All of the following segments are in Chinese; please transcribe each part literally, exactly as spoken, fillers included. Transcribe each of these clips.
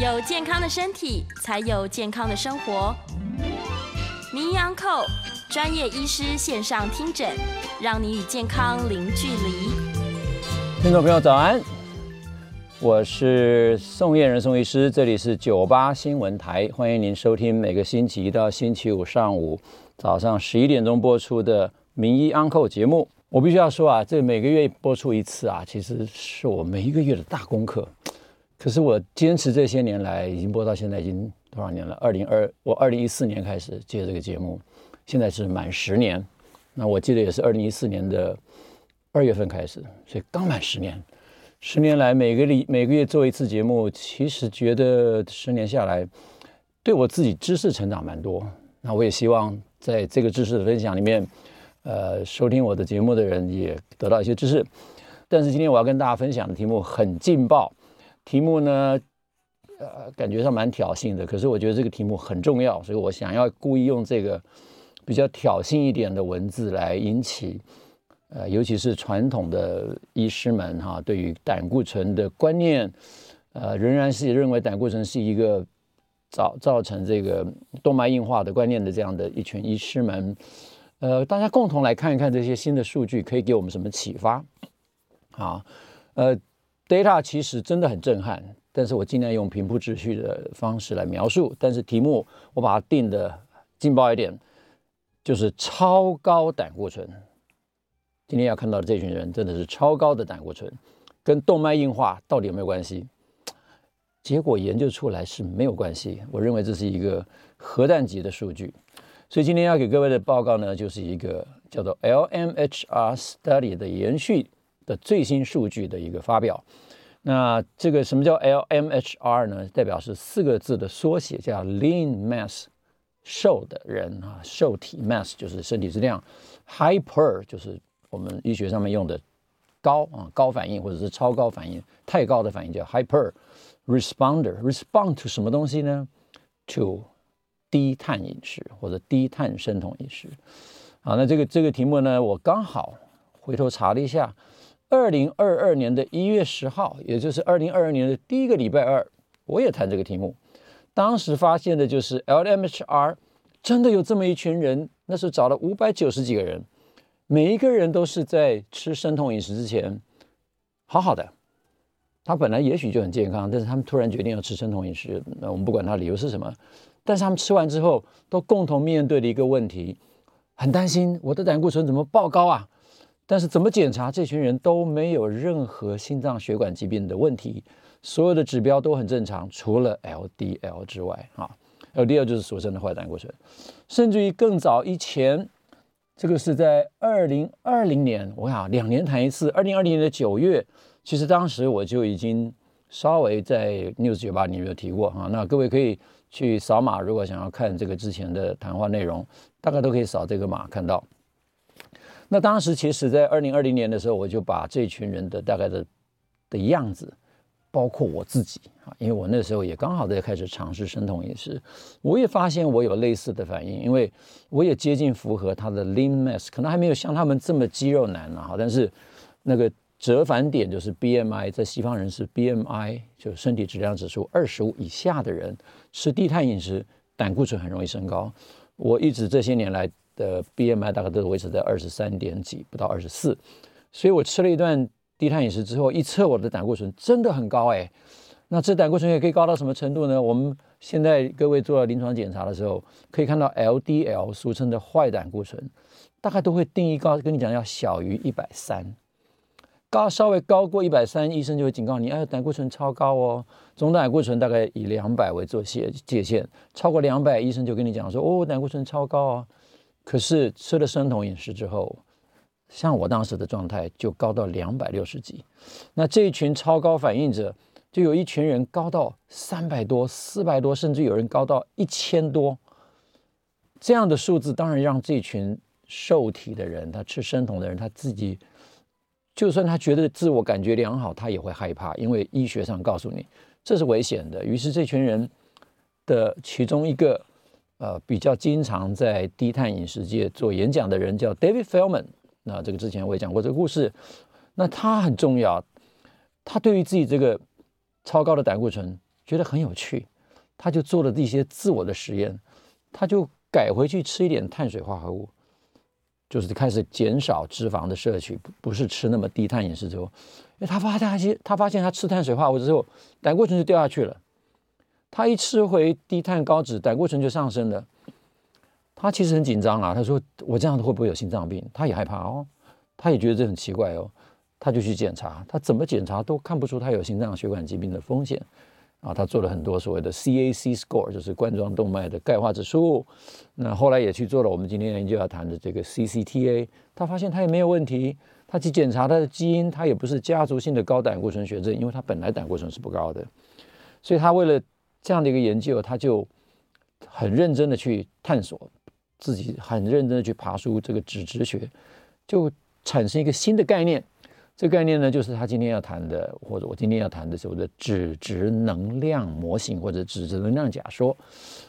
有健康的身体，才有健康的生活。名医杨寇专业医师线上听诊，让你与健康零距离。听众朋友早安，我是宋晏仁宋医师，这里是九八新闻台，欢迎您收听每个星期一到星期五上午早上十一点钟播出的名医杨寇节目。我必须要说啊，这每个月播出一次啊，其实是我每一个月的大功课。可是我坚持这些年来，已经播到现在已经多少年了？二零二，我二零一四年开始接这个节目，现在是满十年。那我记得也是二零一四年的二月份开始，所以刚满十年。十年来每个每个月做一次节目，其实觉得十年下来，对我自己知识成长蛮多。那我也希望在这个知识的分享里面，呃，收听我的节目的人也得到一些知识。但是今天我要跟大家分享的题目很劲爆。题目呢，呃，感觉上蛮挑衅的，可是我觉得这个题目很重要，所以我想要故意用这个比较挑衅一点的文字来引起，呃，尤其是传统的医师们哈，对于胆固醇的观念，呃，仍然是认为胆固醇是一个造造成这个动脉硬化的观念的这样的一群医师们，呃，大家共同来看一看这些新的数据可以给我们什么启发，啊，呃。Data 其实真的很震撼，但是我尽量用平铺直叙的方式来描述。但是题目我把它定的劲爆一点，就是超高胆固醇。今天要看到的这群人真的是超高的胆固醇，跟动脉硬化到底有没有关系？结果研究出来是没有关系，我认为这是一个核弹级的数据。所以今天要给各位的报告呢，就是一个叫做 L M H R Study 的延续的最新数据的一个发表。那这个什么叫 L M H R 呢？代表是四个字的缩写，叫 Lean Mass， 瘦的人啊，瘦体 Mass 就是身体质量 ，Hyper 就是我们医学上面用的高啊，高反应或者是超高反应，太高的反应叫 Hyper Responder。Respond to 什么东西呢 ？To 低碳饮食或者低碳生酮饮食。好，那这个这个题目呢，我刚好回头查了一下。二零二二年的一月十号，也就是二零二二年的第一个礼拜二，我也谈这个题目。当时发现的就是 L M H R 真的有这么一群人，那时候找了五百九十几个人，每一个人都是在吃生酮饮食之前好好的，他本来也许就很健康，但是他们突然决定要吃生酮饮食，那我们不管他理由是什么，但是他们吃完之后都共同面对的一个问题，很担心我的胆固醇怎么爆高啊？但是怎么检查，这群人都没有任何心脏血管疾病的问题，所有的指标都很正常，除了 L D L 之外啊 ，L D L 就是俗称的坏胆固醇。甚至于更早以前，这个是在二零二零年，我想两年谈一次。二零二零年的九月，其实当时我就已经稍微在 News 九八里面有提过啊。那各位可以去扫码，如果想要看这个之前的谈话内容，大概都可以扫这个码看到。那当时其实在二零二零年的时候，我就把这群人的大概的的样子，包括我自己啊，因为我那时候也刚好在开始尝试生酮饮食，我也发现我有类似的反应，因为我也接近符合他的 lean mass， 可能还没有像他们这么肌肉男啊，但是那个折返点就是 B M I， 在西方人是 B M I， 就是身体质量指数二十五以下的人吃低碳饮食，胆固醇很容易升高。我一直这些年来的 B M I 大概都维持在二十三点几，不到二十四，所以我吃了一段低碳饮食之后，一测我的胆固醇真的很高哎、欸，那这胆固醇也可以高到什么程度呢？我们现在各位做临床检查的时候，可以看到 L D L 俗称的坏胆固醇，大概都会定义高，跟你讲要小于一百三，高稍微高过一百三，医生就会警告你，哎，胆固醇超高哦。总胆固醇大概以两百为做界限，超过两百，医生就跟你讲说，哦，胆固醇超高哦。可是吃了生酮饮食之后，像我当时的状态就高到两百六十几。那这一群超高反应者，就有一群人高到三百多四百多，甚至有人高到一千多。这样的数字当然让这群瘦体的人，他吃生酮的人，他自己就算他觉得自我感觉良好，他也会害怕，因为医学上告诉你这是危险的。于是这群人的其中一个呃，比较经常在低碳饮食界做演讲的人叫 David Feldman， 那这个之前我也讲过这个故事。那他很重要，他对于自己这个超高的胆固醇觉得很有趣，他就做了一些自我的实验，他就改回去吃一点碳水化合物，就是开始减少脂肪的摄取，不是吃那么低碳饮食之后，因为他发现他发现他吃碳水化合物之后，胆固醇就掉下去了。他一吃回低碳高脂，胆固醇就上升了。他其实很紧张啊，他说我这样会不会有心脏病？他也害怕哦，他也觉得这很奇怪哦，他就去检查，他怎么检查都看不出他有心脏血管疾病的风险啊。他做了很多所谓的 C A C score， 就是冠状动脉的钙化指数。那后来也去做了我们今天就要谈的这个 C C T A， 他发现他也没有问题。他去检查他的基因，他也不是家族性的高胆固醇血症，因为他本来胆固醇是不高的，所以他为了这样的一个研究，他就很认真的去探索自己，很认真的去爬梳这个脂质学，就产生一个新的概念。这个概念呢，就是他今天要谈的，或者我今天要谈的所谓的脂质能量模型或者脂质能量假说。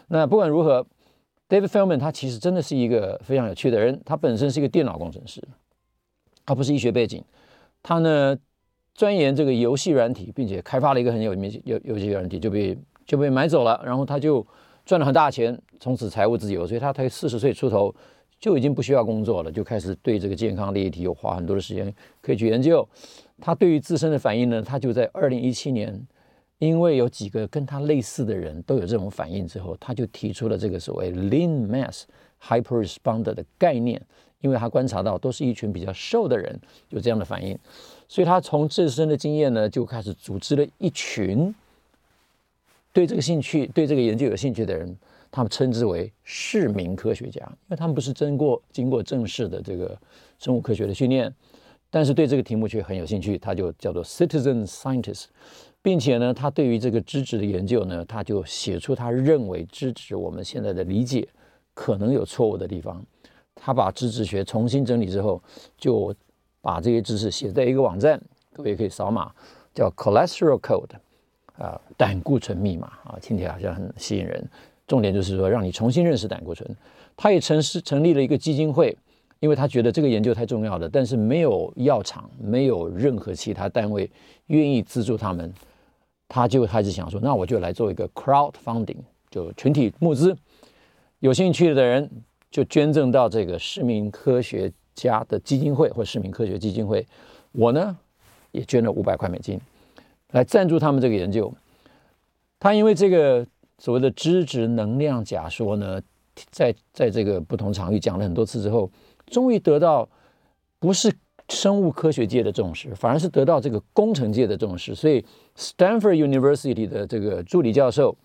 那不管如何 ，David Feldman 他其实真的是一个非常有趣的人。他本身是一个电脑工程师，他不是医学背景，他呢钻研这个游戏软体，并且开发了一个很有名游游戏软体，就被就被买走了，然后他就赚了很大钱，从此财务自由，所以他才四十岁出头就已经不需要工作了，就开始对这个健康的议题有花很多的时间可以去研究。他对于自身的反应呢，他就在二零一七年，因为有几个跟他类似的人都有这种反应之后，他就提出了这个所谓 lean mass hyper responder 的概念，因为他观察到都是一群比较瘦的人有这样的反应，所以他从自身的经验呢，就开始组织了一群对这个兴趣对这个研究有兴趣的人，他们称之为市民科学家，因为他们不是经过经过正式的这个生物科学的训练，但是对这个题目却很有兴趣，他就叫做 citizen scientist。 并且呢，他对于这个脂质的研究呢，他就写出他认为脂质我们现在的理解可能有错误的地方。他把脂质学重新整理之后，就把这些知识写在一个网站，各位可以扫码，叫 Cholesterol Code，呃、胆固醇密码啊，听起来好像很吸引人。重点就是说，让你重新认识胆固醇。他也成成立了一个基金会，因为他觉得这个研究太重要了，但是没有药厂，没有任何其他单位愿意资助他们，他就开始想说，那我就来做一个 crowdfunding， 就群体募资，有兴趣的人就捐赠到这个市民科学家的基金会或市民科学基金会。我呢，也捐了五百块美金。来赞助他们这个研究。他因为这个所谓的脂质能量假说呢，在在这个不同场域讲了很多次之后，终于得到不是生物科学界的重视，反而是得到这个工程界的重视。所以 Stanford University 的这个助理教授，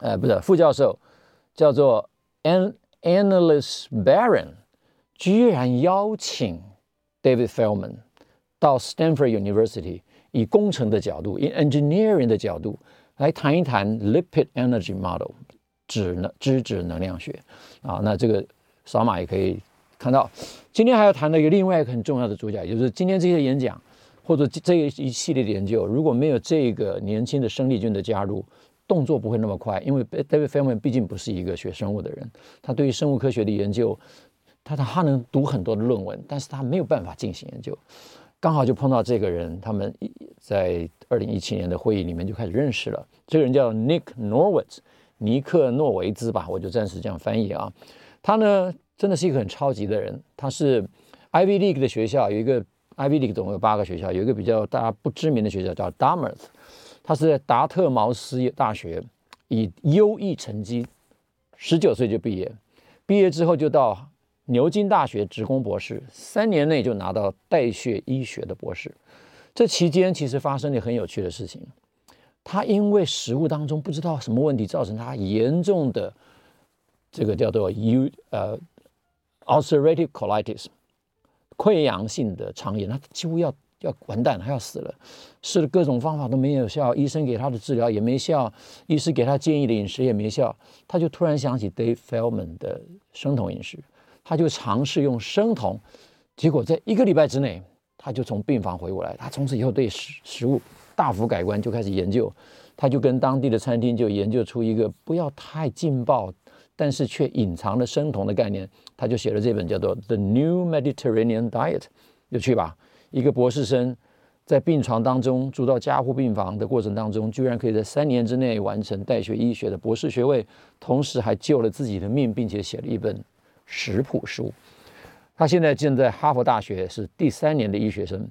呃，不是副教授，叫做 An Analyst Baron， 居然邀请 David Feldman 到 Stanford University。以工程的角度，以 engineering 的角度来谈一谈 Lipid Energy Model 脂质能量学啊。那这个扫码也可以看到。今天还要谈的一个另外一个很重要的主角，也就是今天这些演讲或者这一系列的研究，如果没有这个年轻的生力军的加入，动作不会那么快。因为 David Feldman 毕竟不是一个学生物的人，他对于生物科学的研究，他他能读很多的论文，但是他没有办法进行研究。刚好就碰到这个人，他们在二零一七年的会议里面就开始认识了。这个人叫 Nick Norwitz， 尼克诺维兹吧，我就暂时这样翻译啊。他呢，真的是一个很超级的人。他是 Ivy League 的学校，有一个 Ivy League 总共有八个学校，有一个比较大家不知名的学校叫 Dartmouth， 他是在达特茅斯大学以优异成绩，十九岁就毕业，毕业之后就到牛津大学职工博士，三年内就拿到代谢医学的博士。这期间其实发生了很有趣的事情，他因为食物当中不知道什么问题，造成他严重的这个叫做 ulcerative colitis 溃疡性的肠炎，他几乎要要完蛋了，他要死了，试了各种方法都没有效，医生给他的治疗也没效，医师给他建议的饮食也没效，他就突然想起 David Feldman 的生酮饮食，他就尝试用生酮，结果在一个礼拜之内他就从病房回过来，他从此以后对食食物大幅改观，就开始研究，他就跟当地的餐厅就研究出一个不要太劲爆但是却隐藏了生酮的概念，他就写了这本叫做 The New Mediterranean Diet， 有趣吧？一个博士生在病床当中住到加护病房的过程当中，居然可以在三年之内完成代学医学的博士学位，同时还救了自己的命，并且写了一本食谱书。他现在正在哈佛大学是第三年的医学生，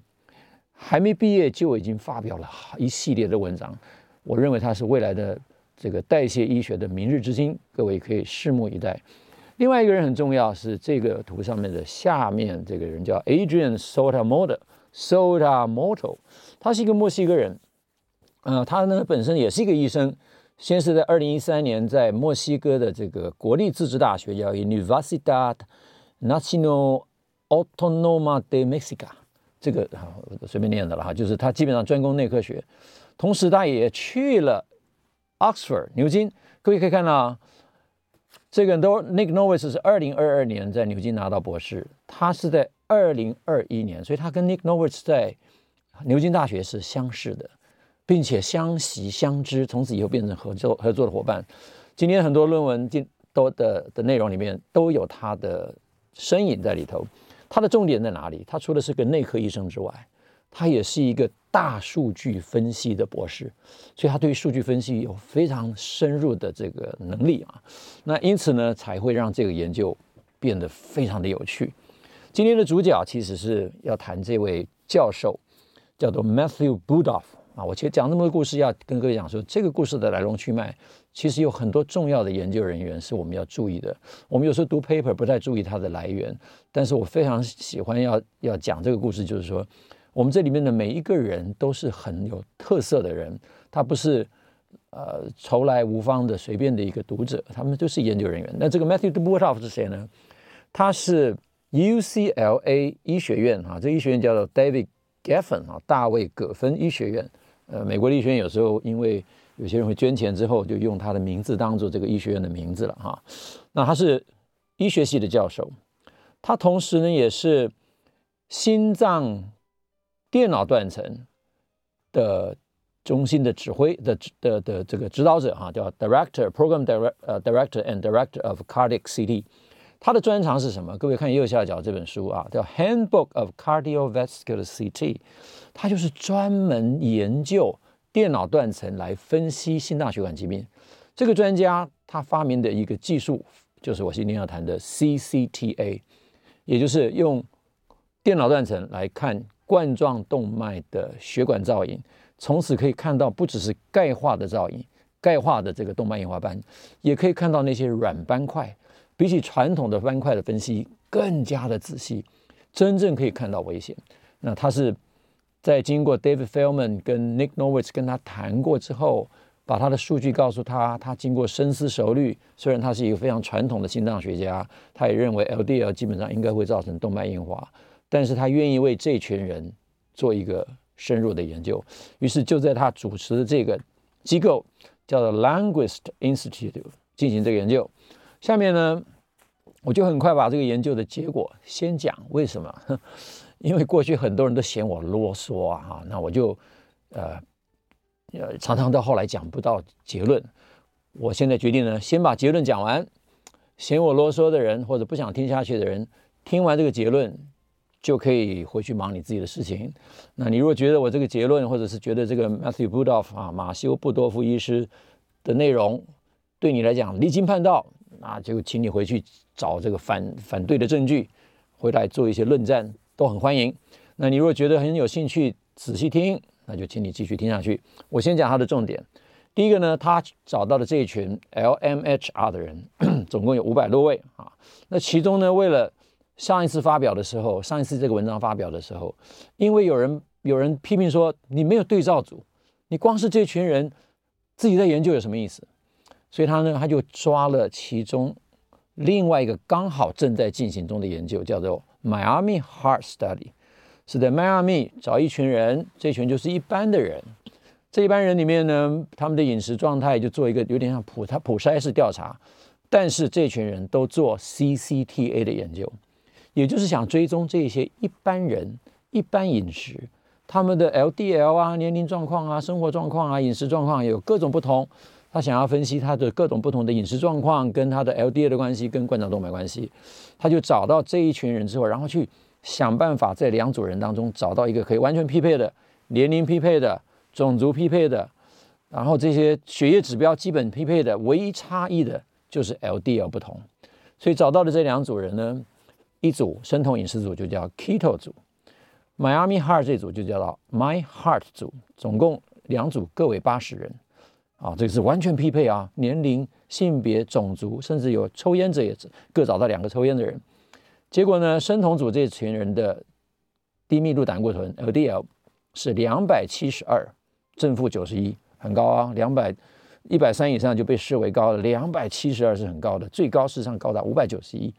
还没毕业就已经发表了一系列的文章，我认为他是未来的这个代谢医学的明日之星，各位可以拭目以待。另外一个人很重要，是这个图上面的下面这个人叫 Adrian Soto-Mota Soto-Mota， 他是一个墨西哥人，呃，他呢本身也是一个医生，先是在二零一三年在墨西哥的这个国立自治大学叫 Universidad Nacional Autónoma de México， 这个随便念的了哈，就是他基本上专攻内科学，同时他也去了Oxford 牛津，各位可以看到、啊、这个人都 Nick Norwitz 是二零二二年在牛津拿到博士，他是在二零二一年，所以他跟 Nick Norwitz 在牛津大学是相识的，并且相习相知，从此以后变成合作合作的伙伴。今天很多论文都 的, 的内容里面都有他的身影在里头。他的重点在哪里？他除了是个内科医生之外，他也是一个大数据分析的博士，所以他对于数据分析有非常深入的这个能力啊。那因此呢，才会让这个研究变得非常的有趣。今天的主角其实是要谈这位教授，叫做 Matthew Budoff 啊。我其实讲这么多故事，要跟各位讲说，这个故事的来龙去脉，其实有很多重要的研究人员是我们要注意的。我们有时候读 paper 不太注意它的来源，但是我非常喜欢要要讲这个故事，就是说。我们这里面的每一个人都是很有特色的人，他不是呃仇来无方的随便的一个读者，他们就是研究人员。那这个 Matthew Budoff 是谁呢？他是 U C L A 医学院啊，这医学院叫做 David Geffen 啊，大卫葛芬医学院。呃，美国的医学院有时候因为有些人会捐钱之后，就用他的名字当做这个医学院的名字了哈、啊。那他是医学系的教授，他同时呢也是心脏电脑断层的中心的指挥 的, 的, 的, 的这个指导者哈、啊，叫 Director Program Director、uh, Director and Director of Cardiac C T。他的专长是什么？各位看右下角这本书啊，叫 Handbook of Cardiovascular C T。他就是专门研究电脑断层来分析心脏血管疾病。这个专家他发明的一个技术，就是我今天要谈的 C C T A， 也就是用电脑断层来看冠状动脉的血管造影，从此可以看到不只是钙化的造影，钙化的这个动脉硬化斑，也可以看到那些软斑块，比起传统的斑块的分析更加的仔细，真正可以看到危险。那他是在经过 David Feldman 跟 Nick Norwitz 跟他谈过之后，把他的数据告诉他，他经过深思熟虑，虽然他是一个非常传统的心脏学家，他也认为 L D L 基本上应该会造成动脉硬化，但是他愿意为这群人做一个深入的研究，于是就在他主持的这个机构叫做 Languist Institute 进行这个研究。下面呢，我就很快把这个研究的结果先讲。为什么？因为过去很多人都嫌我啰嗦啊，那我就呃常常到后来讲不到结论。我现在决定呢，先把结论讲完，嫌我啰嗦的人或者不想听下去的人，听完这个结论就可以回去忙你自己的事情。那你如果觉得我这个结论，或者是觉得这个 Matthew Budoff 啊，马修布多夫医师的内容对你来讲离经叛道，那就请你回去找这个 反, 反对的证据，回来做一些论战，都很欢迎。那你如果觉得很有兴趣仔细听，那就请你继续听下去。我先讲他的重点。第一个呢，他找到的这一群 L M H R 的人总共有五百多位啊。那其中呢，为了上一次发表的时候，上一次这个文章发表的时候，因为有人有人批评说你没有对照组，你光是这群人自己在研究有什么意思？所以他呢，他就抓了其中另外一个刚好正在进行中的研究，叫做 Miami Heart Study， 是在迈阿密找一群人，这群就是一般的人。这一般人里面呢，他们的饮食状态就做一个有点像普普筛式调查，但是这群人都做 C C T A 的研究，也就是想追踪这些一般人、一般饮食，他们的 L D L 啊、年龄状况啊、生活状况啊、饮食状况有各种不同。他想要分析他的各种不同的饮食状况跟他的 L D L 的关系跟冠状动脉关系，他就找到这一群人之后，然后去想办法在两组人当中找到一个可以完全匹配的、年龄匹配的、种族匹配的，然后这些血液指标基本匹配的，唯一差异的就是 L D L 不同。所以找到的这两组人呢，一组生酮饮食组就叫 Keto 组， Miami Heart 这组就叫到 My Heart 组，总共两组各为八十人啊，这个是完全匹配啊，年龄、性别、种族，甚至有抽烟者也各找到两个抽烟的人。结果呢，生酮组这群人的低密度胆固醇 L D L 是两百七十二，正负九十一，很高啊，两百 一百三以上就被视为高了，两百七十二是很高的，最高事实上高达五百九十一。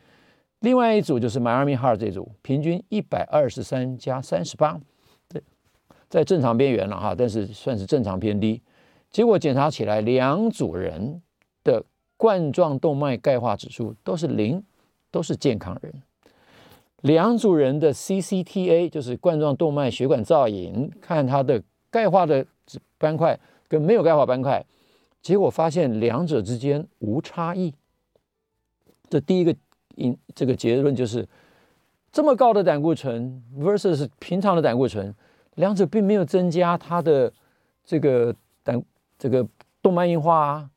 另外一组就是 Miami Heart 这组，平均一百二十三加三十八，在正常边缘了哈，但是算是正常偏低。结果检查起来，两组人的冠状动脉钙化指数都是零，都是健康人。两组人的 C C T A 就是冠状动脉血管造影，看它的钙化的斑块跟没有钙化斑块，结果发现两者之间无差异。这第一个这个结论就是，这么高的胆固醇 versus 平常的胆固醇，两者并没有增加它的这个胆。这个动脉硬化啊。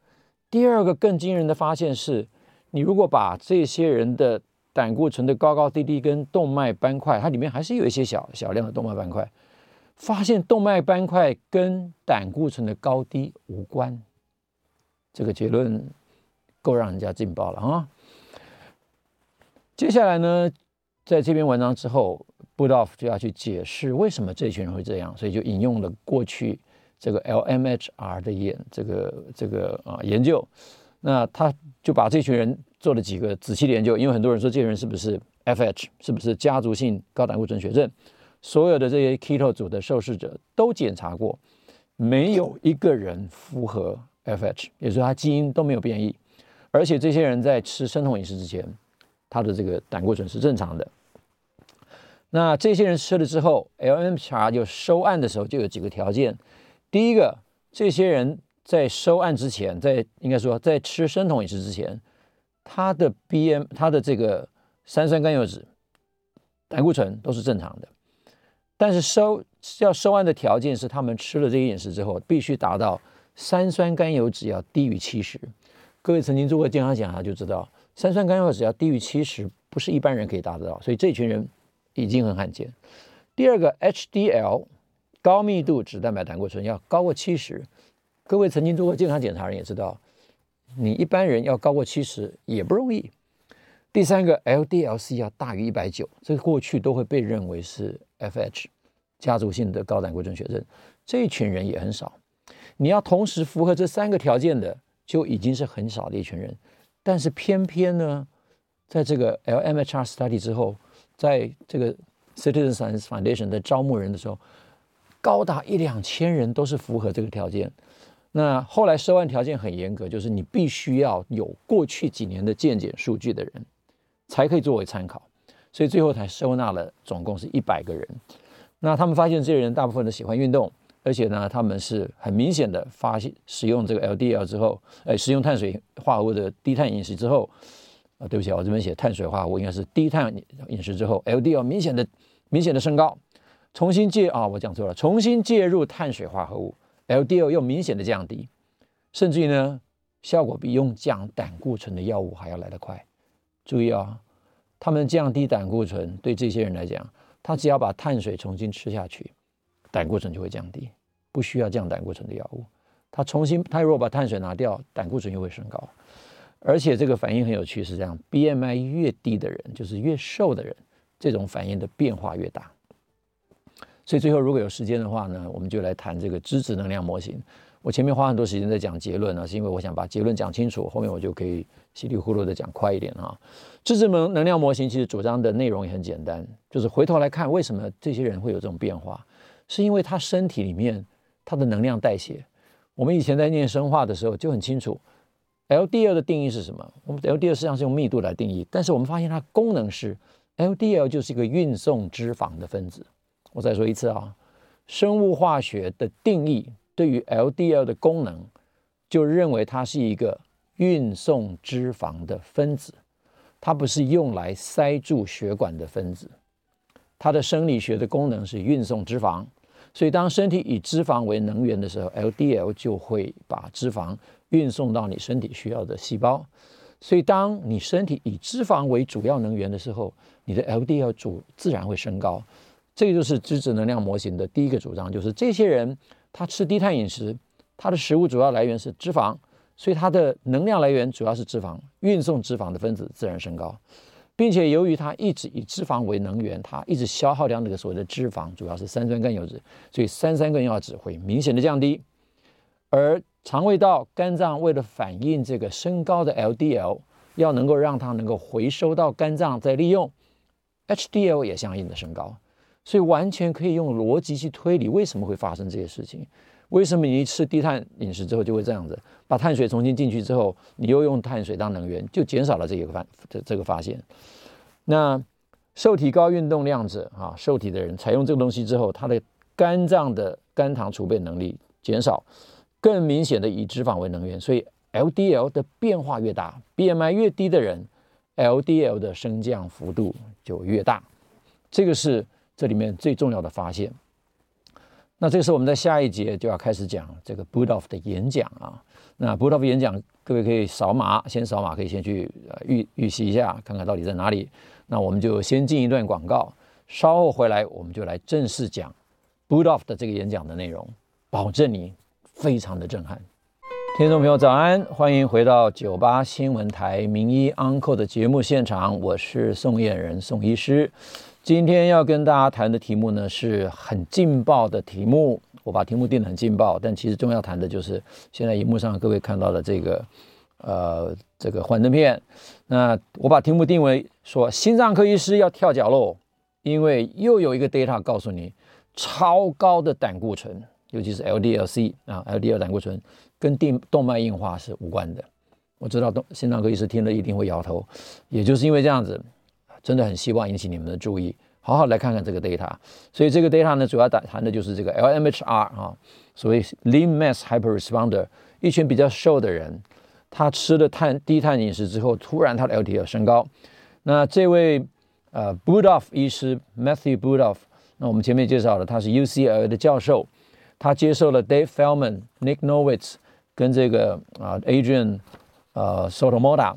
第二个更惊人的发现是，你如果把这些人的胆固醇的高高低低跟动脉斑块，它里面还是有一些小小量的动脉斑块，发现动脉斑块跟胆固醇的高低无关。这个结论够让人家劲爆了啊！接下来呢，在这篇文章之后 Budoff 就要去解释为什么这群人会这样，所以就引用了过去这个 L M H R 的研这个这个啊研究，那他就把这群人做了几个仔细的研究，因为很多人说这群人是不是 F H， 是不是家族性高胆固醇血症，所有的这些 Keto 组的受试者都检查过，没有一个人符合 F H， 也就是说他基因都没有变异，而且这些人在吃生酮饮食之前，他的这个胆固醇是正常的。那这些人吃了之后 ，L M H R 就收案的时候就有几个条件。第一个，这些人在收案之前，在应该说在吃生酮饮食之前，他的 B M 他的这个三酸甘油酯、胆固醇都是正常的。但是收要收案的条件是，他们吃了这个饮食之后，必须达到三酸甘油酯要低于七十。各位曾经做过健康检查就知道，三酸甘油酯要低于七十，不是一般人可以达得到，所以这群人已经很罕见。第二个 H D L。高密度脂蛋白胆固醇要高过七十，各位曾经做过健康检查人也知道，你一般人要高过七十也不容易。第三个 L D L C 要大于一百九十，这过去都会被认为是 F H 家族性的高胆固醇血症，这一群人也很少。你要同时符合这三个条件的就已经是很少的一群人，但是偏偏呢，在这个 L M H R study 之后，在这个 Citizen Science Foundation 的招募人的时候，高达一两千人都是符合这个条件。那后来收案条件很严格，就是你必须要有过去几年的健检数据的人才可以作为参考，所以最后才收纳了总共是一百个人。那他们发现这些人大部分都喜欢运动，而且呢他们是很明显的发现使用这个 L D L 之后，呃，使用碳水化合物的低碳饮食之后，啊，对不起，我这边写碳水化合物应该是低碳饮食之后 ，L D L 明显的明显的升高。重新介啊、哦，我讲错了。重新介入碳水化合物 ，L D L 又明显的降低，甚至于呢，效果比用降胆固醇的药物还要来得快。注意啊、哦，他们降低胆固醇对这些人来讲，他只要把碳水重新吃下去，胆固醇就会降低，不需要降胆固醇的药物。他重新，他如果把碳水拿掉，胆固醇又会升高。而且这个反应很有趣，是这样 ：B M I 越低的人，就是越瘦的人，这种反应的变化越大。所以最后如果有时间的话呢，我们就来谈这个脂质能量模型。我前面花很多时间在讲结论啊，是因为我想把结论讲清楚，后面我就可以稀里糊涂的讲快一点哈。自制能量模型其实主张的内容也很简单，就是回头来看为什么这些人会有这种变化，是因为他身体里面他的能量代谢。我们以前在念生化的时候就很清楚 L D L 的定义是什么，我们 L D L 实际上是用密度来定义，但是我们发现它功能是 L D L 就是一个运送脂肪的分子。我再说一次啊，生物化学的定义对于 L D L 的功能就认为它是一个运送脂肪的分子，它不是用来塞住血管的分子，它的生理学的功能是运送脂肪。所以当身体以脂肪为能源的时候， L D L 就会把脂肪运送到你身体需要的细胞。所以当你身体以脂肪为主要能源的时候，你的 L D L 主自然会升高。这个就是脂质能量模型的第一个主张，就是这些人他吃低碳饮食，他的食物主要来源是脂肪，所以他的能量来源主要是脂肪，运送脂肪的分子自然升高，并且由于他一直以脂肪为能源，他一直消耗掉那个所谓的脂肪，主要是三酸甘油脂，所以三酸甘油脂会明显的降低。而肠胃道、肝脏为了反映这个升高的 L D L， 要能够让它能够回收到肝脏再利用， H D L 也相应的升高。所以完全可以用逻辑去推理为什么会发生这些事情，为什么你吃低碳饮食之后就会这样子，把碳水重新进去之后，你又用碳水当能源，就减少了这个发这个发现。那受体高运动量者啊，受体的人采用这个东西之后，他的肝脏的肝糖储备能力减少，更明显的以脂肪为能源，所以 L D L 的变化越大， B M I 越低的人 L D L 的升降幅度就越大，这个是这里面最重要的发现。那这个时候我们在下一节就要开始讲这个 Budoff 的演讲啊。那 Budoff 演讲各位可以扫码，先扫码可以先去、呃、预预习一下，看看到底在哪里。那我们就先进一段广告，稍后回来我们就来正式讲 Budoff 的这个演讲的内容，保证你非常的震撼。听众朋友早安，欢迎回到九八新闻台名医 Uncle 的节目现场，我是宋晏仁宋医师。今天要跟大家谈的题目呢，是很劲爆的题目，我把题目定得很劲爆，但其实重要谈的就是现在荧幕上各位看到的这个呃这个幻灯片。那我把题目定为说，心脏科医师要跳脚喽，因为又有一个 data 告诉你，超高的胆固醇，尤其是 L D L C 啊 L D L 胆固醇跟动脉硬化是无关的。我知道心脏科医师听了一定会摇头，也就是因为这样子，真的很希望引起你们的注意，好好来看看这个 data。 所以这个 data 呢，主要谈的就是这个 L M H R 啊，所谓 Lean Mass Hyperresponder， 一群比较瘦的人，他吃了碳低碳饮食之后，突然他的 L D L 升高。那这位呃 Budoff 医师 Matthew Budoff， 那我们前面介绍了他是 U C L A 的教授，他接受了 David Feldman、Nick Norwitz 跟这个、呃、Adrian、呃、Soto-Mota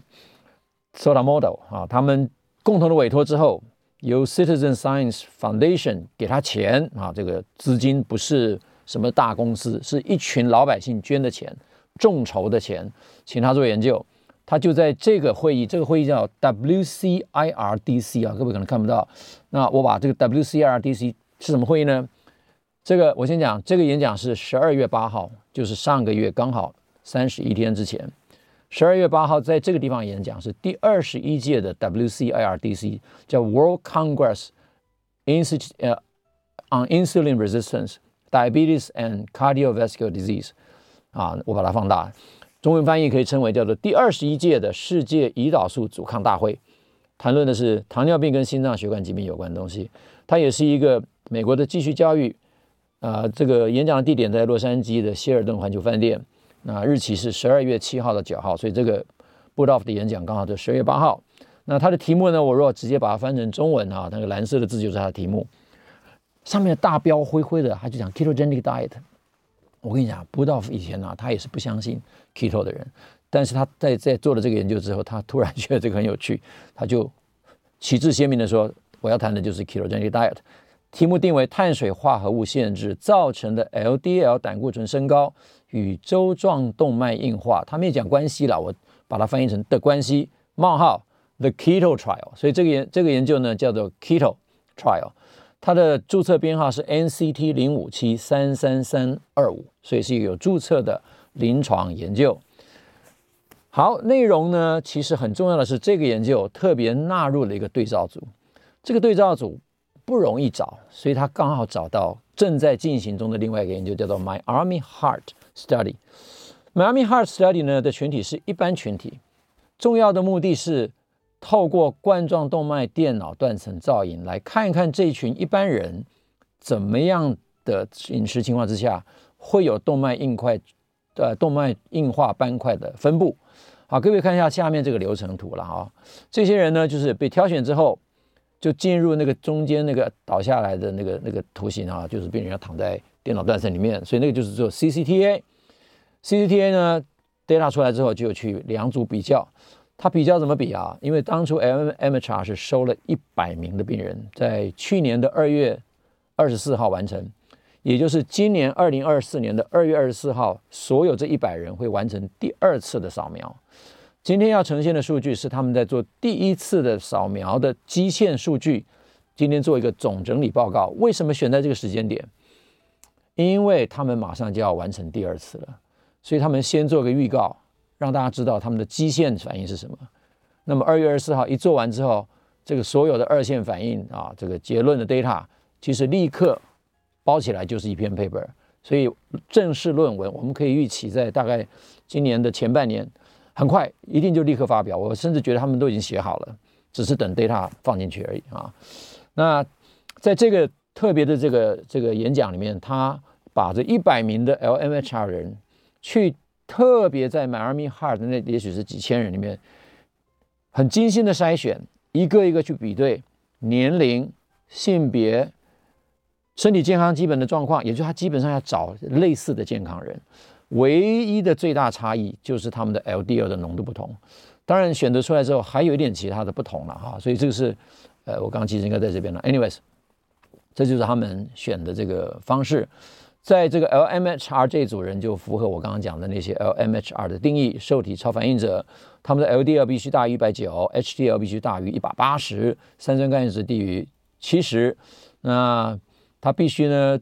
Soto-Mota、啊、他们共同的委托之后，由 Citizen Science Foundation 给他钱啊，这个资金不是什么大公司，是一群老百姓捐的钱，众筹的钱，请他做研究。他就在这个会议，这个会议叫 W C I R D C 啊，各位可能看不到。那我把这个 W C I R D C 是什么会议呢？这个我先讲，这个演讲是十二月八号，就是上个月刚好三十一天之前。十二月八号在这个地方演讲，是第二十一届的 W C I R D C， 叫 World Congress on Insulin Resistance, Diabetes and Cardiovascular Disease 啊，我把它放大，中文翻译可以称为叫做第二十一届的世界胰岛素阻抗大会，谈论的是糖尿病跟心脏血管疾病有关的东西。它也是一个美国的继续教育啊、呃，这个演讲的地点在洛杉矶的希尔顿环球饭店，那日期是十二月七号到九号，所以这个 Budoff 的演讲刚好就十二月八号。那它的题目呢，我如果直接把它翻成中文啊，那个蓝色的字就是它的题目，上面的大标灰灰的，他就讲 Ketogenic Diet。 我跟你讲 Budoff 以前啊，他也是不相信 Keto 的人，但是他 在, 在做了这个研究之后，他突然觉得这个很有趣，他就旗帜鲜明的说，我要谈的就是 Ketogenic Diet。 题目定为碳水化合物限制造成的 L D L 胆固醇升高与周状动脉硬化，他没有讲关系啦，我把它翻译成的关系冒号 The Keto Trial。 所以这个研这个研究呢叫做 Keto Trial。它的注册编号是 N C T 零五七 三三三二五，所以是有注册的临床研究。好，内容呢，其实很重要的是这个研究特别纳入了一个对照组，这个对照组不容易找，所以他刚好找到正在进行中的另外一个研究，叫做 Miami Heart Study。 Miami Heart Study 呢的群体是一般群体，重要的目的是透过冠状动脉电脑断层造影来看一看这一群一般人怎么样的饮食情况之下会有动脉硬块、呃、动脉硬化斑块的分布。好，各位看一下下面这个流程图了啊。这些人呢就是被挑选之后就进入那个中间那个倒下来的那个那个图形啊，就是病人要躺在电脑断层里面，所以那个就是做 C C T A。 C C T A 呢 data 出来之后就去两组比较，他比较怎么比啊？因为当初 L M H R 是收了一百名的病人，在去年的二月二十四号完成，也就是今年二零二四年的二月二十四号，所有这一百人会完成第二次的扫描。今天要呈现的数据是他们在做第一次的扫描的基线数据，今天做一个总整理报告。为什么选在这个时间点？因为他们马上就要完成第二次了，所以他们先做个预告，让大家知道他们的基线反应是什么。那么二月二十四号一做完之后，这个所有的二线反应啊，这个结论的 data 其实立刻包起来就是一篇 paper。 所以正式论文我们可以预期在大概今年的前半年，很快一定就立刻发表。我甚至觉得他们都已经写好了，只是等 data 放进去而已啊。那在这个特别的这个这个演讲里面，他把这一百名的 L M H R 人去特别在 Miami Heart 那也许是几千人里面很精心的筛选，一个一个去比对年龄、性别、身体健康基本的状况，也就是他基本上要找类似的健康人。唯一的最大差异就是他们的 L D L 的浓度不同，当然选择出来之后还有一点其他的不同了哈，所以这个是呃我刚刚其实应该在这边了 anyways， 这就是他们选的这个方式。在这个 L M H R 这组人就符合我刚刚讲的那些 L M H R 的定义，受体超反应者，他们的 L D L 必须大于 一百九十，H D L 必须大于 一百八十， 三酸甘油酯低于七十。那他必须呢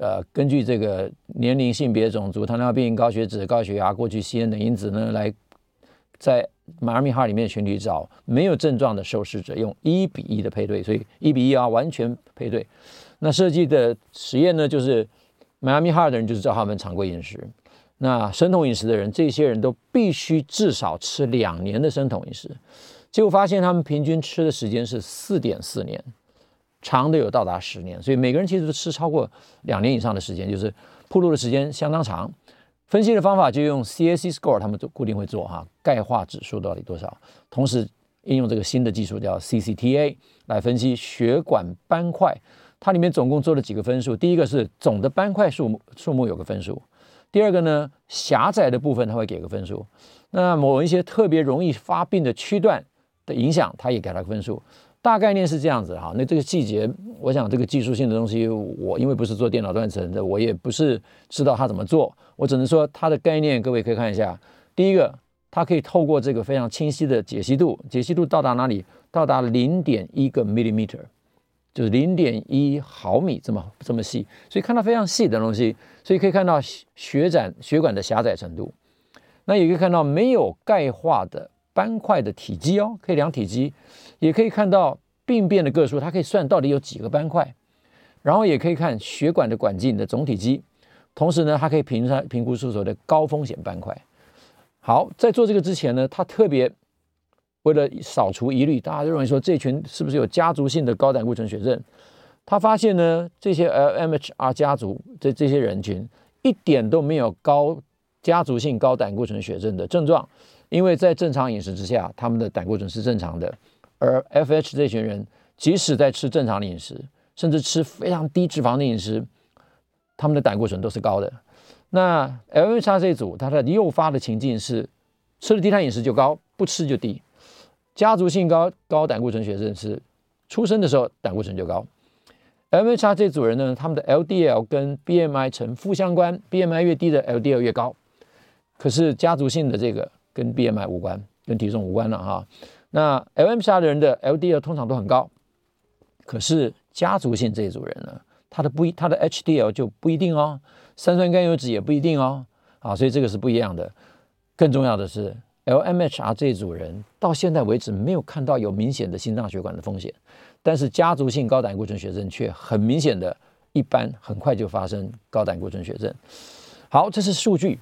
呃根据这个年龄、性别、种族、糖尿病、高血脂、高血压、过去吸烟等因子呢，来在 Miami Heart 里面群体找没有症状的受试者，用一比一的配对，所以一比一啊，完全配对。那设计的实验呢，就是Miami Heart 的人就是照他们常规饮食，那生酮饮食的人，这些人都必须至少吃两年的生酮饮食，结果发现他们平均吃的时间是 四点四年，长的有到达十年，所以每个人其实都吃超过两年以上的时间，就是暴露的时间相当长。分析的方法就用 C A C score， 他们固定会做哈，钙化指数到底多少，同时应用这个新的技术叫 C C T A 来分析血管斑块。它里面总共做了几个分数，第一个是总的斑块数目，数目有个分数，第二个呢狭窄的部分它会给个分数，那某一些特别容易发病的区段的影响它也给它个分数，大概念是这样子哈。那这个细节我想这个技术性的东西我因为不是做电脑断层的，我也不是知道它怎么做，我只能说它的概念各位可以看一下。第一个它可以透过这个非常清晰的解析度，解析度到达哪里？到达 零点一个 millimeter，就是 零点一毫米这么这么细，所以看到非常细的东西，所以可以看到血展血管的狭窄程度。那也可以看到没有钙化的斑块的体积哦，可以量体积，也可以看到病变的个数，它可以算到底有几个斑块，然后也可以看血管的管径的总体积，同时呢，它可以评评估出所谓的高风险斑块。好，在做这个之前呢，它特别为了扫除疑虑，大家都认为说这群是不是有家族性的高胆固醇血症？他发现呢，这些 L M H R 家族这这些人群一点都没有高家族性高胆固醇血症的症状，因为在正常饮食之下，他们的胆固醇是正常的。而 F H 这群人，即使在吃正常的饮食，甚至吃非常低脂肪的饮食，他们的胆固醇都是高的。那 L M H R 这一组，它的诱发的情境是吃了低碳饮食就高，不吃就低。家族性 高, 高胆固醇血症是出生的时候胆固醇就高。 L M H R 这组人呢，他们的 L D L 跟 B M I 呈负相关， B M I 越低的 L D L 越高，可是家族性的这个跟 B M I 无关，跟体重无关了哈。那 L M H R 的人的 L D L 通常都很高，可是家族性这一组人呢，他的不他的 H D L 就不一定哦，三酸甘油酯也不一定哦，啊，所以这个是不一样的。更重要的是 L M H R 这一组人到现在为止没有看到有明显的心脏血管的风险，但是家族性高胆固醇血症却很明显的，一般很快就发生高胆固醇血症。好，这是数据，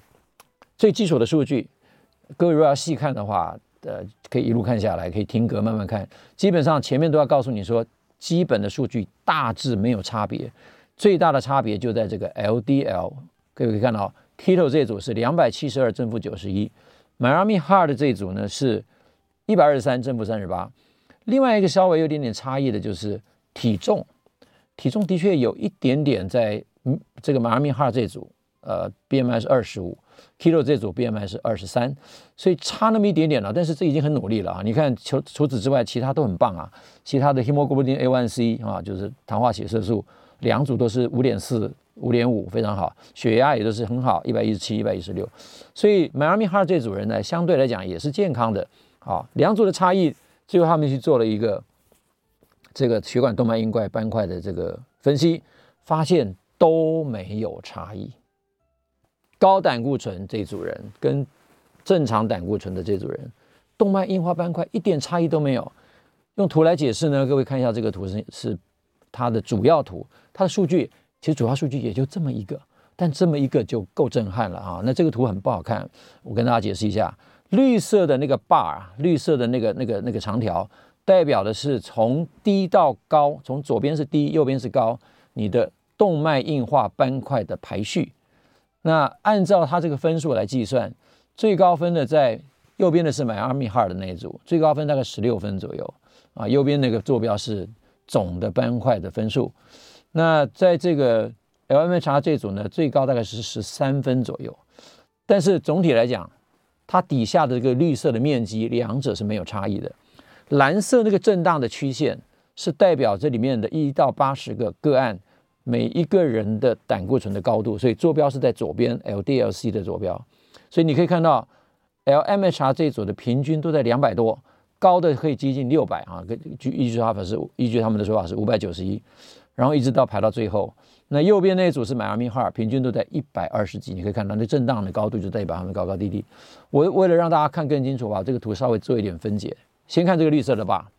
最基础的数据。各位如果要细看的话，呃，可以一路看下来，可以停格慢慢看。基本上前面都要告诉你说，基本的数据大致没有差别，最大的差别就在这个 L D L。各位可以看到 ，Keto 这一组是两百七十二正负 九十一，Miami Heart 这一组呢是一百二十三正负 三十八。另外一个稍微有点点差异的就是体重，体重的确有一点点在这个 Miami Heart 这一组，呃 B M I 是 二十五。Keto 这组 B M I 是二十三，所以差那么一点点了，但是这已经很努力了啊！你看除，除此之外，其他都很棒啊。其他的 hemoglobin A one C 啊，就是糖化血色素，两组都是 五点四、五点五，非常好。血压也都是很好， 一百一十七、一百一十六。所以 Miami Heart 这组人呢，相对来讲也是健康的啊。两组的差异，最后他们去做了一个这个血管动脉硬块斑块的这个分析，发现都没有差异。高胆固醇这组人跟正常胆固醇的这组人，动脉硬化斑块一点差异都没有。用图来解释呢，各位看一下这个图 是, 是它的主要图，它的数据其实主要数据也就这么一个，但这么一个就够震撼了啊！那这个图很不好看，我跟大家解释一下，绿色的那个 bar， 绿色的那个那个那个长条，代表的是从低到高，从左边是低，右边是高，你的动脉硬化斑块的排序。那按照它这个分数来计算，最高分的在右边的是 Miami Heart 的那一组，最高分大概十六分左右啊。右边那个坐标是总的斑块的分数。那在这个 L M H R 这组呢，最高大概是十三分左右。但是总体来讲，它底下的这个绿色的面积，两者是没有差异的。蓝色那个震荡的曲线是代表这里面的一到八十个个案，每一个人的胆固醇的高度，所以坐标是在左边 L D L C 的坐标，所以你可以看到 L M H R 这一组的平均都在两百多，高的可以接近六百啊，依据他们是依据他们的说法是五百九十一，然后一直到排到最后。那右边那一组是 Miami Heart， 平均都在一百二十几，你可以看到那震荡的高度就代表他们高高低低。我为了让大家看更清楚，把这个图稍微做一点分解。先看这个绿色的吧，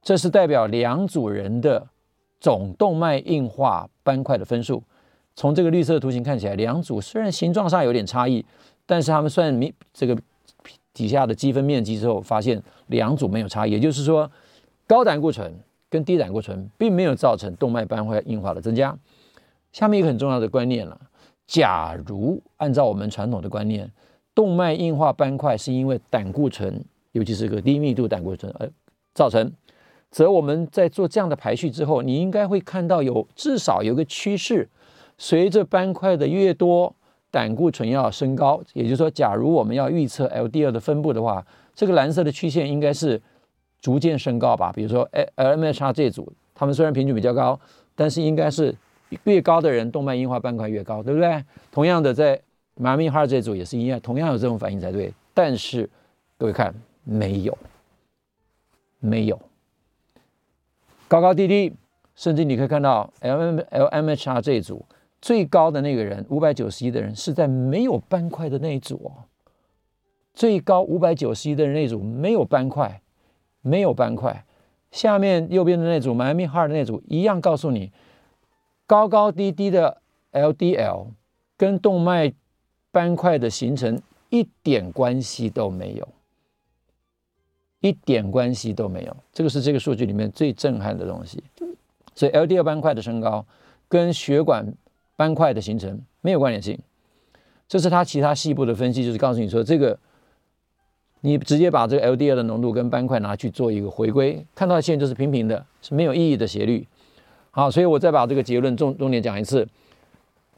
这是代表两组人的总动脉硬化斑块的分数。从这个绿色的图形看起来，两组虽然形状上有点差异，但是他们算这个底下的积分面积之后，发现两组没有差异，也就是说高胆固醇跟低胆固醇并没有造成动脉斑块硬化的增加。下面一个很重要的观念了，假如按照我们传统的观念，动脉硬化斑块是因为胆固醇，尤其是个低密度胆固醇而造成，则我们在做这样的排序之后，你应该会看到有至少有个趋势，随着斑块的越多，胆固醇要升高。也就是说，假如我们要预测 L D L 的分布的话，这个蓝色的曲线应该是逐渐升高吧。比如说 L M H R 这组，他们虽然平均比较高，但是应该是越高的人动脉硬化斑块越高，对不对？同样的，在 Miami Heart 这组也是一样，同样有这种反应才对。但是各位看，没有，没有。高高低低，甚至你可以看到 L M H R 这一组最高的那个人五百九十一的人是在没有斑块的那一组哦，最高五百九十一的人那一组没有斑块，没有斑块。下面右边的那组 Miami Heart 的那组一样告诉你，高高低低的 L D L 跟动脉斑块的形成一点关系都没有。一点关系都没有，这个是这个数据里面最震撼的东西。所以 L D L 斑块的升高跟血管斑块的形成没有关联性。这是他其他细部的分析，就是告诉你说，这个你直接把这个 L D L 的浓度跟斑块拿去做一个回归，看到的线就是平平的，是没有意义的斜率。好，所以我再把这个结论重重点讲一次，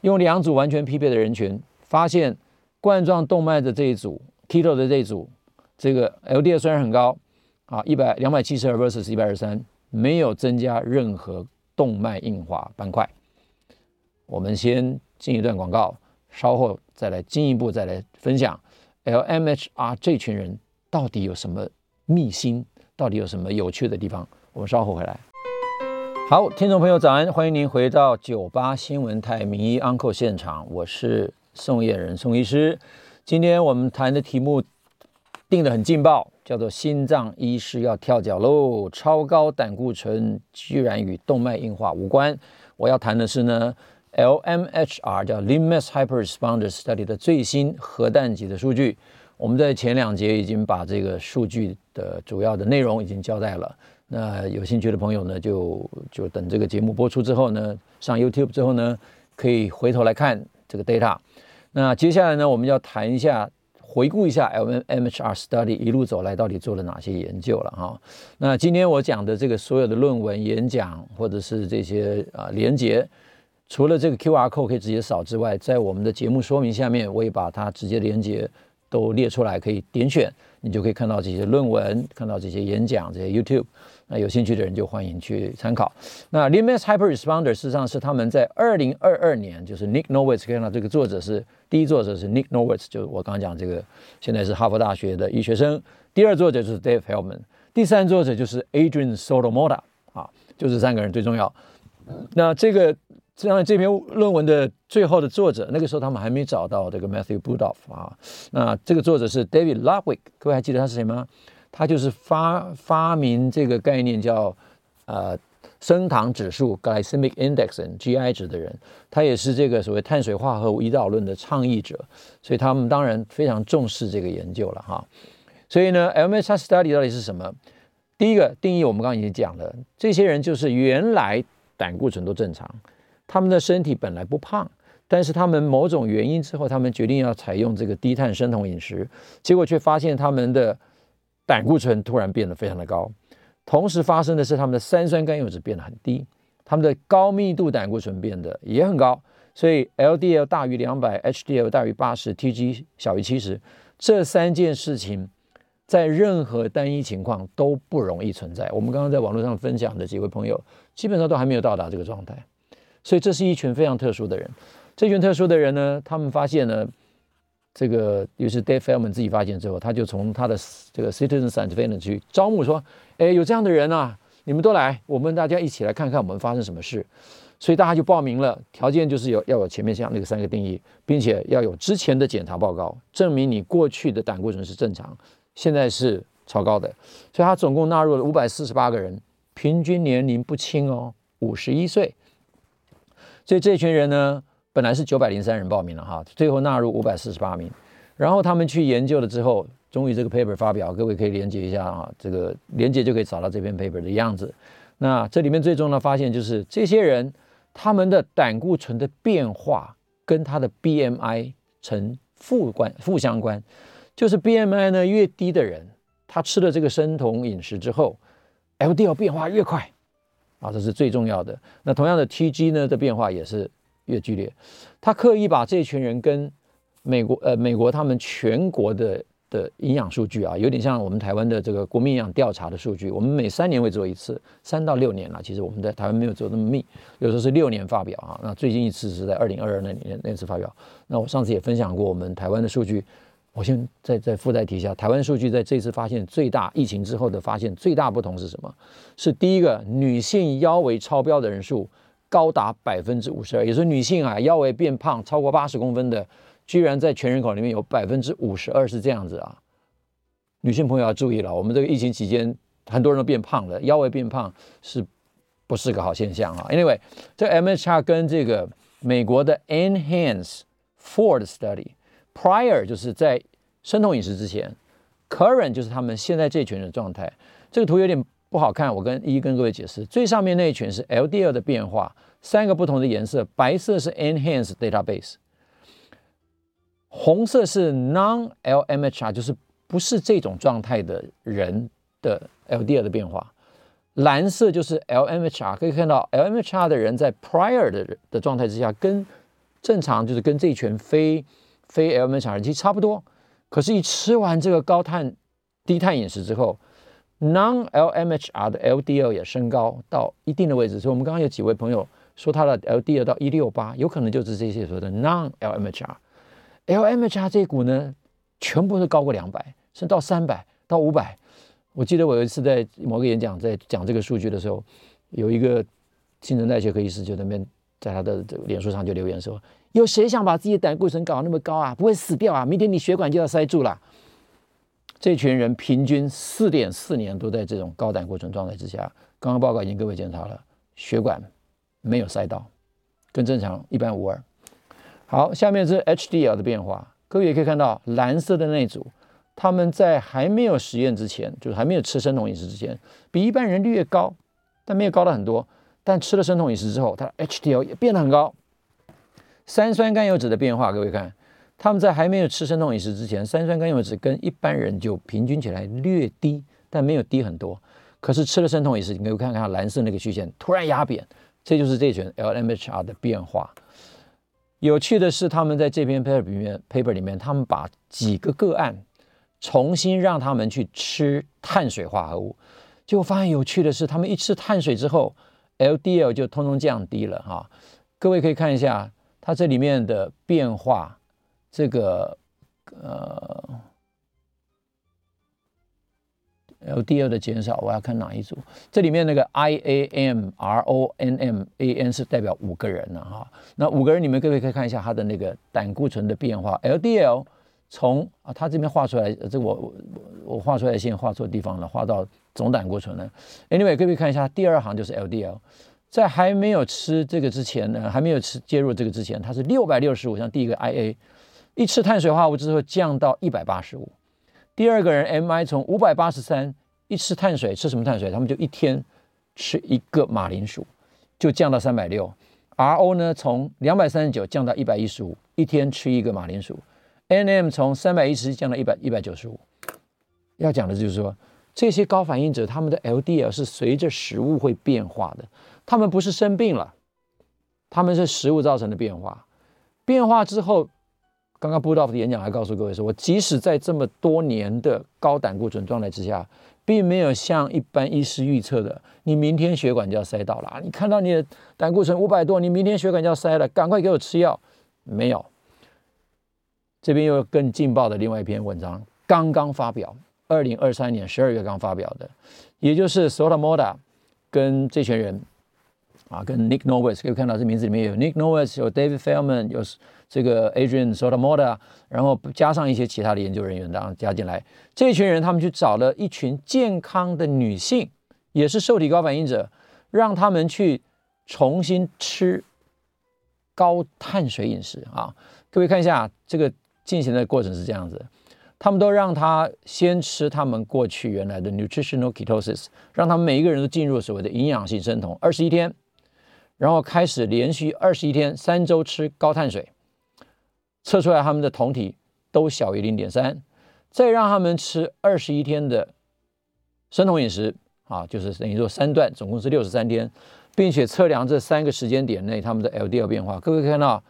用两组完全匹配的人群，发现冠状动脉的这一组 Keto 的这一组，这个 L D L 虽然很高啊，一百 二百七十二 versus 一百二十三，没有增加任何动脉硬化斑块。我们先进一段广告，稍后再来进一步再来分享 L M H R 这群人到底有什么秘辛，到底有什么有趣的地方，我们稍后回来。好，听众朋友早安，欢迎您回到九八新闻台名医 Uncle 现场，我是宋晏仁宋医师。今天我们谈的题目定得很劲爆，叫做心脏医师要跳脚喽，超高胆固醇居然与动脉硬化无关。我要谈的是呢 L M H R 叫 Lean Mass Hyperresponder Study 的最新核弹级的数据。我们在前两节已经把这个数据的主要的内容已经交代了，那有兴趣的朋友呢，就就等这个节目播出之后呢，上 YouTube 之后呢，可以回头来看这个 data。 那接下来呢，我们要谈一下，回顾一下 L M H R Study 一路走来到底做了哪些研究了哈。那今天我讲的这个所有的论文、演讲或者是这些啊、呃、连结，除了这个 Q R code 可以直接扫之外，在我们的节目说明下面，我也把它直接连结都列出来，可以点选，你就可以看到这些论文，看到这些演讲，这些 YouTube。那有兴趣的人就欢迎去参考。那 Lean Mass Hyperresponder 事实上是他们在二零二二年，就是 Nick Norwitz， 看到这个作者是第一作者是 Nick Norwitz， 就是我刚刚讲这个现在是哈佛大学的医学生。第二作者就是 David Feldman， 第三作者就是 Adrian Soto-Mota 啊，就是三个人最重要。那这个这这篇论文的最后的作者，那个时候他们还没找到这个 Matthew Budoff 啊。那这个作者是 David Ludwig， 各位还记得他是谁吗？他就是 发, 发明这个概念叫呃升糖指数 Glycemic Index G I 值的人，他也是这个所谓碳水化合物胰岛论的倡议者，所以他们当然非常重视这个研究了哈。所以呢 L M H R Study 到底是什么？第一个定义我们刚刚已经讲了，这些人就是原来胆固醇都正常，他们的身体本来不胖，但是他们某种原因之后，他们决定要采用这个低碳生酮饮食，结果却发现他们的胆固醇突然变得非常的高，同时发生的是他们的三酸甘油酯变得很低，他们的高密度胆固醇变得也很高，所以 L D L 大于两百 H D L 大于 八十 T G 小于七十，这三件事情在任何单一情况都不容易存在。我们刚刚在网络上分享的几位朋友基本上都还没有到达这个状态，所以这是一群非常特殊的人。这群特殊的人呢，他们发现呢，这个于是 Dave Feldman 自己发现之后，他就从他的这个 Citizen Scientific 去招募说，哎，有这样的人啊，你们都来，我们大家一起来看看我们发生什么事。所以大家就报名了，条件就是有要有前面像那个三个定义，并且要有之前的检查报告，证明你过去的胆固醇是正常，现在是超高的。所以他总共纳入了五百四十八个人，平均年龄不轻哦，五十一岁。所以这群人呢，本来是九百零三人报名了哈，最后纳入五百四十八名，然后他们去研究了之后，终于这个 paper 发表，各位可以连接一下啊，这个连接就可以找到这篇 paper 的样子。那这里面最重要的发现就是，这些人他们的胆固醇的变化跟他的 B M I 呈负关负相关，就是 B M I 呢越低的人，他吃了这个生酮饮食之后 ，L D L 变化越快啊，这是最重要的。那同样的 T G 呢的变化也是越剧烈。他刻意把这群人跟美国呃美国他们全国的的营养数据啊，有点像我们台湾的这个国民营养调查的数据，我们每三年会做一次，三到六年啦，其实我们在台湾没有做那么密，有时候是六年发表啊。那最近一次是在二零二二年那次发表。那我上次也分享过我们台湾的数据，我先再再附带提一下，台湾数据在这次发现最大疫情之后的发现最大不同是什么？是第一个，女性腰围超标的人数高达百分之五十二，也就是女性啊腰围变胖超过八十公分的，居然在全人口里面有百分之五十二是这样子啊！女性朋友要注意了，我们这个疫情期间很多人都变胖了，腰围变胖是不是个好现象啊 ？Anyway， 这 M H R 跟这个美国的 Enhance Ford Study prior 就是在生酮饮食之前 ，current 就是他们现在这群人的状态。这个图有点不好看，我跟一一跟各位解释。最上面那一群是 L D L 的变化，三个不同的颜色，白色是 Enhanced Database， 红色是 Non-L M H R， 就是不是这种状态的人的 L D L 的变化，蓝色就是 L M H R。 可以看到 L M H R 的人在 Prior 的, 的状态之下跟正常就是跟这一群非非 L M H R 其实差不多，可是一吃完这个高碳低碳饮食之后，Non-L M H R 的 L D L 也升高到一定的位置，所以我们刚刚有几位朋友说他的 L D L 到一百六十八，有可能就是这些所谓的 Non-L M H R。 L M H R 这一股呢，全部是高过两百，甚至到三百到五百。我记得我有一次在某个演讲在讲这个数据的时候，有一个新陈代谢科医师就在那边在他的脸书上就留言说，有谁想把自己的胆固醇搞那么高啊？不会死掉啊？明天你血管就要塞住了。这群人平均 四点四 年都在这种高胆固醇状态之下。刚刚报告已经各位检查了，血管没有塞到，跟正常一般无二。好，下面是 H D L 的变化，各位也可以看到蓝色的那组，他们在还没有实验之前，就是还没有吃生酮饮食之前，比一般人略高，但没有高到很多。但吃了生酮饮食之后，它 H D L 也变得很高。三酸甘油酯的变化，各位看，他们在还没有吃生酮饮食之前，三酸甘油酯跟一般人就平均起来略低，但没有低很多。可是吃了生酮饮食，你可以看看蓝色那个曲线突然压扁，这就是这群 L M H R 的变化。有趣的是，他们在这篇 paper 里面 paper 里面，他们把几个个案重新让他们去吃碳水化合物，结果发现有趣的是，他们一吃碳水之后 ，L D L 就通通降低了哈。各位可以看一下它这里面的变化，这个呃 L D L 的减少，我要看哪一组？这里面那个 I A M R O N M A N 是代表五个人了哈。那五个人你们各位可以看一下它的那个胆固醇的变化 ，L D L。从啊，他这边画出来，这我我我画出来的线画错地方了，画到总胆固醇了。Anyway， 各位看一下第二行就是 L D L， 在还没有吃这个之前呢，还没有吃介入这个之前，它是六百六十五，像第一个 I A， 一吃碳水化合物之后降到一百八十五。第二个人 M I 从五百八十三，一吃碳水，吃什么碳水？他们就一天吃一个马铃薯，就降到三百六十。R O 呢，从两百三十九降到一百一十五，一天吃一个马铃薯。N M 从三百一十降到一百九十五。要讲的就是说，这些高反应者他们的 L D L 是随着食物会变化的，他们不是生病了，他们是食物造成的变化。变化之后，刚刚 Budoff 的演讲还告诉各位说，我即使在这么多年的高胆固醇状态之下，并没有像一般医师预测的，你明天血管就要塞到了，你看到你的胆固醇五百多，你明天血管就要塞了，赶快给我吃药，没有。这边又更劲爆的另外一篇文章，刚刚发表，二零二三年十二月刚发表的，也就是 Soto-Mota 跟这群人啊，跟 Nick Norwitz， 可以看到这名字里面有 Nick Norwitz， 有 David Feldman， 有这个 Adrian Soto-Mota， 然后加上一些其他的研究人员，然后加进来，这群人他们去找了一群健康的女性，也是受体高反应者，让他们去重新吃高碳水饮食啊，各位看一下这个。进行的过程是这样子，他们都让他先吃他们过去原来的 nutritional ketosis， 让他们每一个人都进入所谓的营养性生酮二十一天，然后开始连续二十一天三周吃高碳水，测出来他们的酮体都小于 零点三， 再让他们吃二十一天的生酮饮食啊，就是等于说三段总共是六十三天，并且测量这三个时间点内他们的 L D L 变化。各位可以看到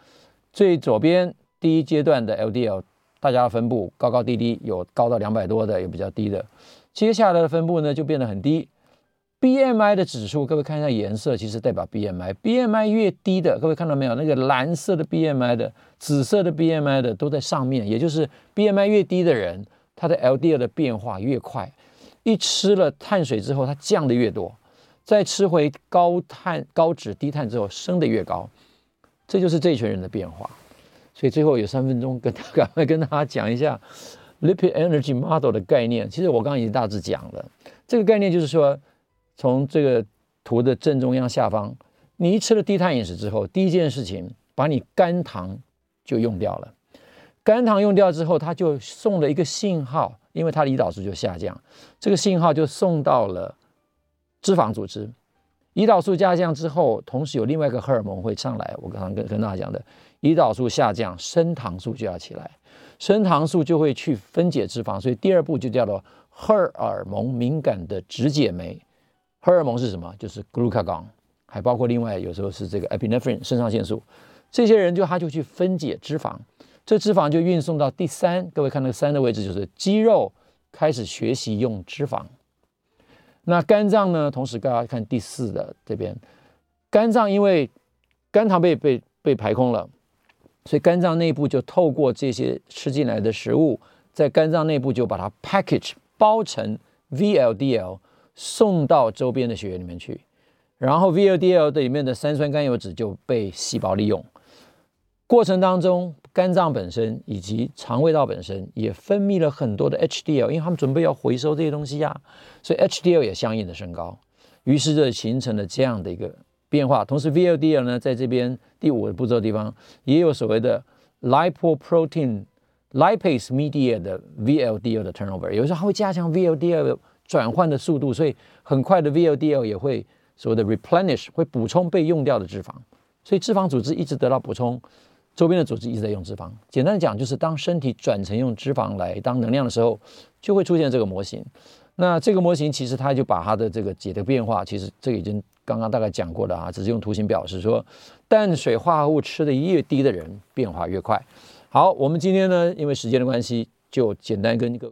最左边第一阶段的 L D L 大家分布高高低低，有高到两百多的，有比较低的。接下来的分布呢就变得很低。B M I 的指数，各位看一下颜色，其实代表 B M I。B M I 越低的，各位看到没有？那个蓝色的 B M I 的、紫色的 B M I 的都在上面，也就是 B M I 越低的人，他的 L D L 的变化越快。一吃了碳水之后，它降的越多；再吃回高碳、高脂、低碳之后，升的越高。这就是这一群人的变化。所以最后有三分钟跟大家来跟大家讲一下 Lipid Energy Model 的概念。其实我刚刚已经大致讲了，这个概念就是说，从这个图的正中央下方，你一吃了低碳饮食之后，第一件事情把你肝糖就用掉了。肝糖用掉之后，它就送了一个信号，因为它的胰岛素就下降，这个信号就送到了脂肪组织。胰岛素下降之后，同时有另外一个荷尔蒙会上来，我刚刚 跟, 跟大家讲的，胰岛素下降，升糖素就要起来，升糖素就会去分解脂肪，所以第二步就叫做荷尔蒙敏感的脂解酶。荷尔蒙是什么？就是 glucagon， 还包括另外有时候是这个 epinephrine 肾上腺素。这些人就他就去分解脂肪，这脂肪就运送到第三，各位看那个三的位置，就是肌肉开始学习用脂肪。那肝脏呢？同时大家看第四的这边，肝脏因为肝糖被被被排空了，所以肝脏内部就透过这些吃进来的食物，在肝脏内部就把它 package 包成 V L D L 送到周边的血液里面去。然后 V L D L 的里面的三酸甘油酯就被细胞利用，过程当中肝脏本身以及肠胃道本身也分泌了很多的 H D L， 因为他们准备要回收这些东西呀、啊，所以 H D L 也相应的升高，于是就形成了这样的一个变化。同时 V L D L 呢，在这边第五个步骤的地方也有所谓的 Lipoprotein Lipase Mediated 的 V L D L 的 turnover， 有时候它会加强 V L D L 转换的速度，所以很快的 V L D L 也会所谓的 replenish， 会补充被用掉的脂肪，所以脂肪组织一直得到补充，周边的组织一直在用脂肪。简单的讲，就是当身体转成用脂肪来当能量的时候，就会出现这个模型。那这个模型其实它就把它的这个解的变化，其实这个已经刚刚大概讲过了啊，只是用图形表示说，淡水化合物吃的越低的人，变化越快。好，我们今天呢，因为时间的关系，就简单跟各位。